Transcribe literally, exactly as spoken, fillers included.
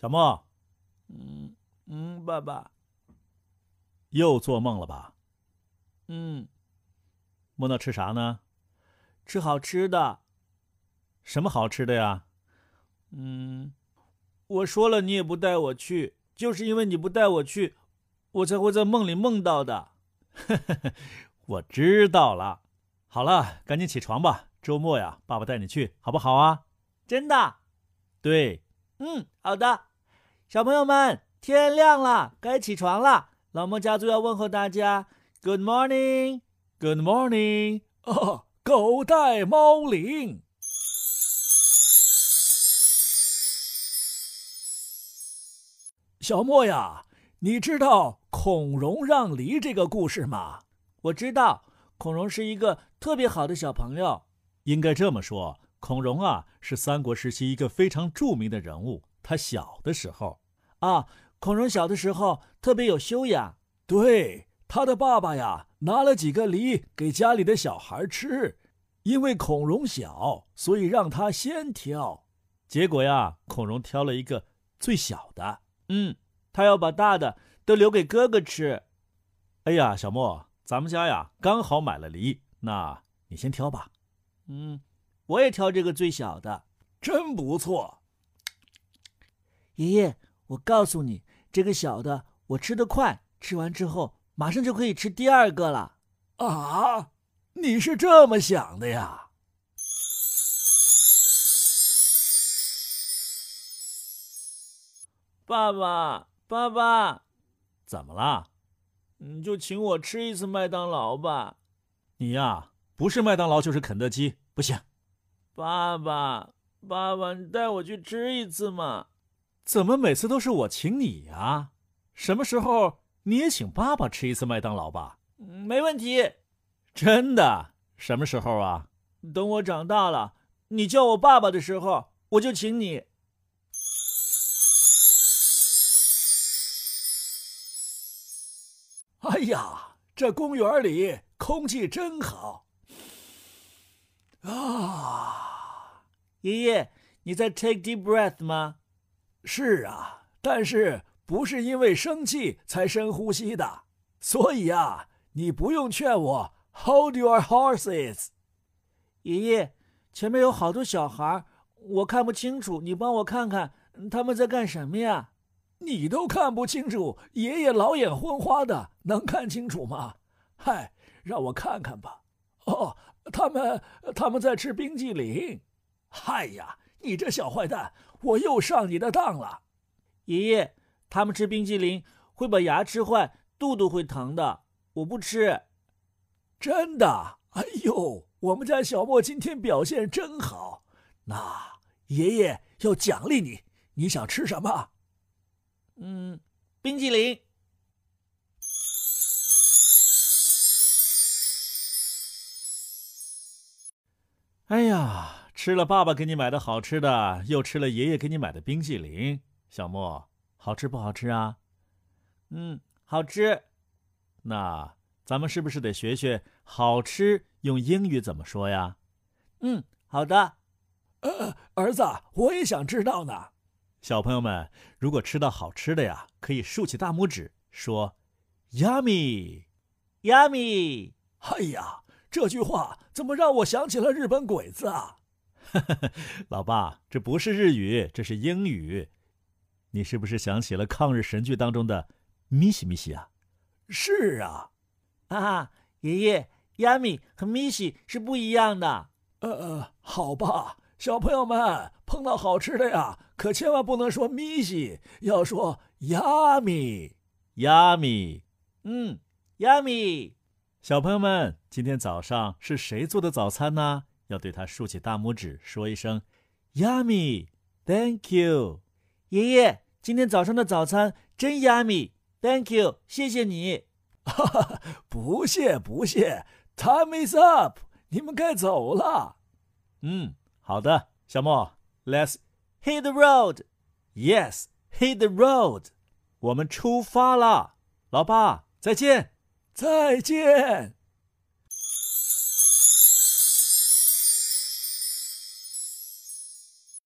小莫，嗯嗯，爸爸，又做梦了吧？嗯，梦到吃啥呢？吃好吃的。什么好吃的呀？嗯，我说了你也不带我去，就是因为你不带我去，我才会在梦里梦到的。我知道了。好了，赶紧起床吧，周末呀，爸爸带你去，好不好啊？真的？对。嗯，好的。小朋友们，天亮了，该起床了。老莫家族要问候大家 ，Good morning, Good morning。哦，狗带猫铃。小莫呀，你知道孔融让梨这个故事吗？我知道，孔融是一个特别好的小朋友。应该这么说，孔融啊是三国时期一个非常著名的人物。他小的时候啊，孔融小的时候特别有修养。对，他的爸爸呀拿了几个梨给家里的小孩吃，因为孔融小，所以让他先挑。结果呀，孔融挑了一个最小的。嗯，他要把大的都留给哥哥吃。哎呀，小莫，咱们家呀刚好买了梨，那你先挑吧。嗯，我也挑这个最小的。真不错。爷爷，我告诉你，这个小的我吃得快，吃完之后马上就可以吃第二个了。啊，你是这么想的呀？爸爸，爸爸，怎么了？你就请我吃一次麦当劳吧。你呀，不是麦当劳就是肯德基，不行。爸爸，爸爸，你带我去吃一次嘛。怎么每次都是我请你呀？什么时候你也请爸爸吃一次麦当劳吧？没问题。真的？什么时候啊？等我长大了，你叫我爸爸的时候，我就请你。哎呀，这公园里空气真好啊！爷爷，你在 take deep breath 吗？是啊，但是不是因为生气才深呼吸的，所以啊，你不用劝我 hold your horses。 爷爷，前面有好多小孩，我看不清楚，你帮我看看他们在干什么呀？你都看不清楚，爷爷老眼昏花的，能看清楚吗？嗨，让我看看吧。哦，他们他们在吃冰激凌。嗨呀，你这小坏蛋，我又上你的当了。爷爷，他们吃冰激凌会把牙吃坏，肚肚会疼的，我不吃。真的？哎呦，我们家小莫今天表现真好，那爷爷要奖励你，你想吃什么？嗯，冰激凌。哎呀，吃了爸爸给你买的好吃的，又吃了爷爷给你买的冰激凌，小莫，好吃不好吃啊？嗯，好吃。那咱们是不是得学学好吃用英语怎么说呀？嗯，好的。呃，儿子，我也想知道呢。小朋友们，如果吃到好吃的呀，可以竖起大拇指说 Yummy Yummy。 哎呀，这句话怎么让我想起了日本鬼子啊？老爸，这不是日语，这是英语。你是不是想起了抗日神剧当中的咪西咪西啊？是啊。啊，爷爷， Yummy 和咪西是不一样的。呃，好吧。小朋友们，碰到好吃的呀，可千万不能说咪西，要说 Yummy Yummy。 嗯， Yummy。 小朋友们，今天早上是谁做的早餐呢？要对他竖起大拇指说一声 Yummy Thank you。 爷爷，今天早上的早餐真 Yummy Thank you， 谢谢你。不谢不谢， Time is up， 你们该走了。嗯，好的，小莫 ，Let's hit the road。 Yes， hit the road。 我们出发了，老爸，再见，再见。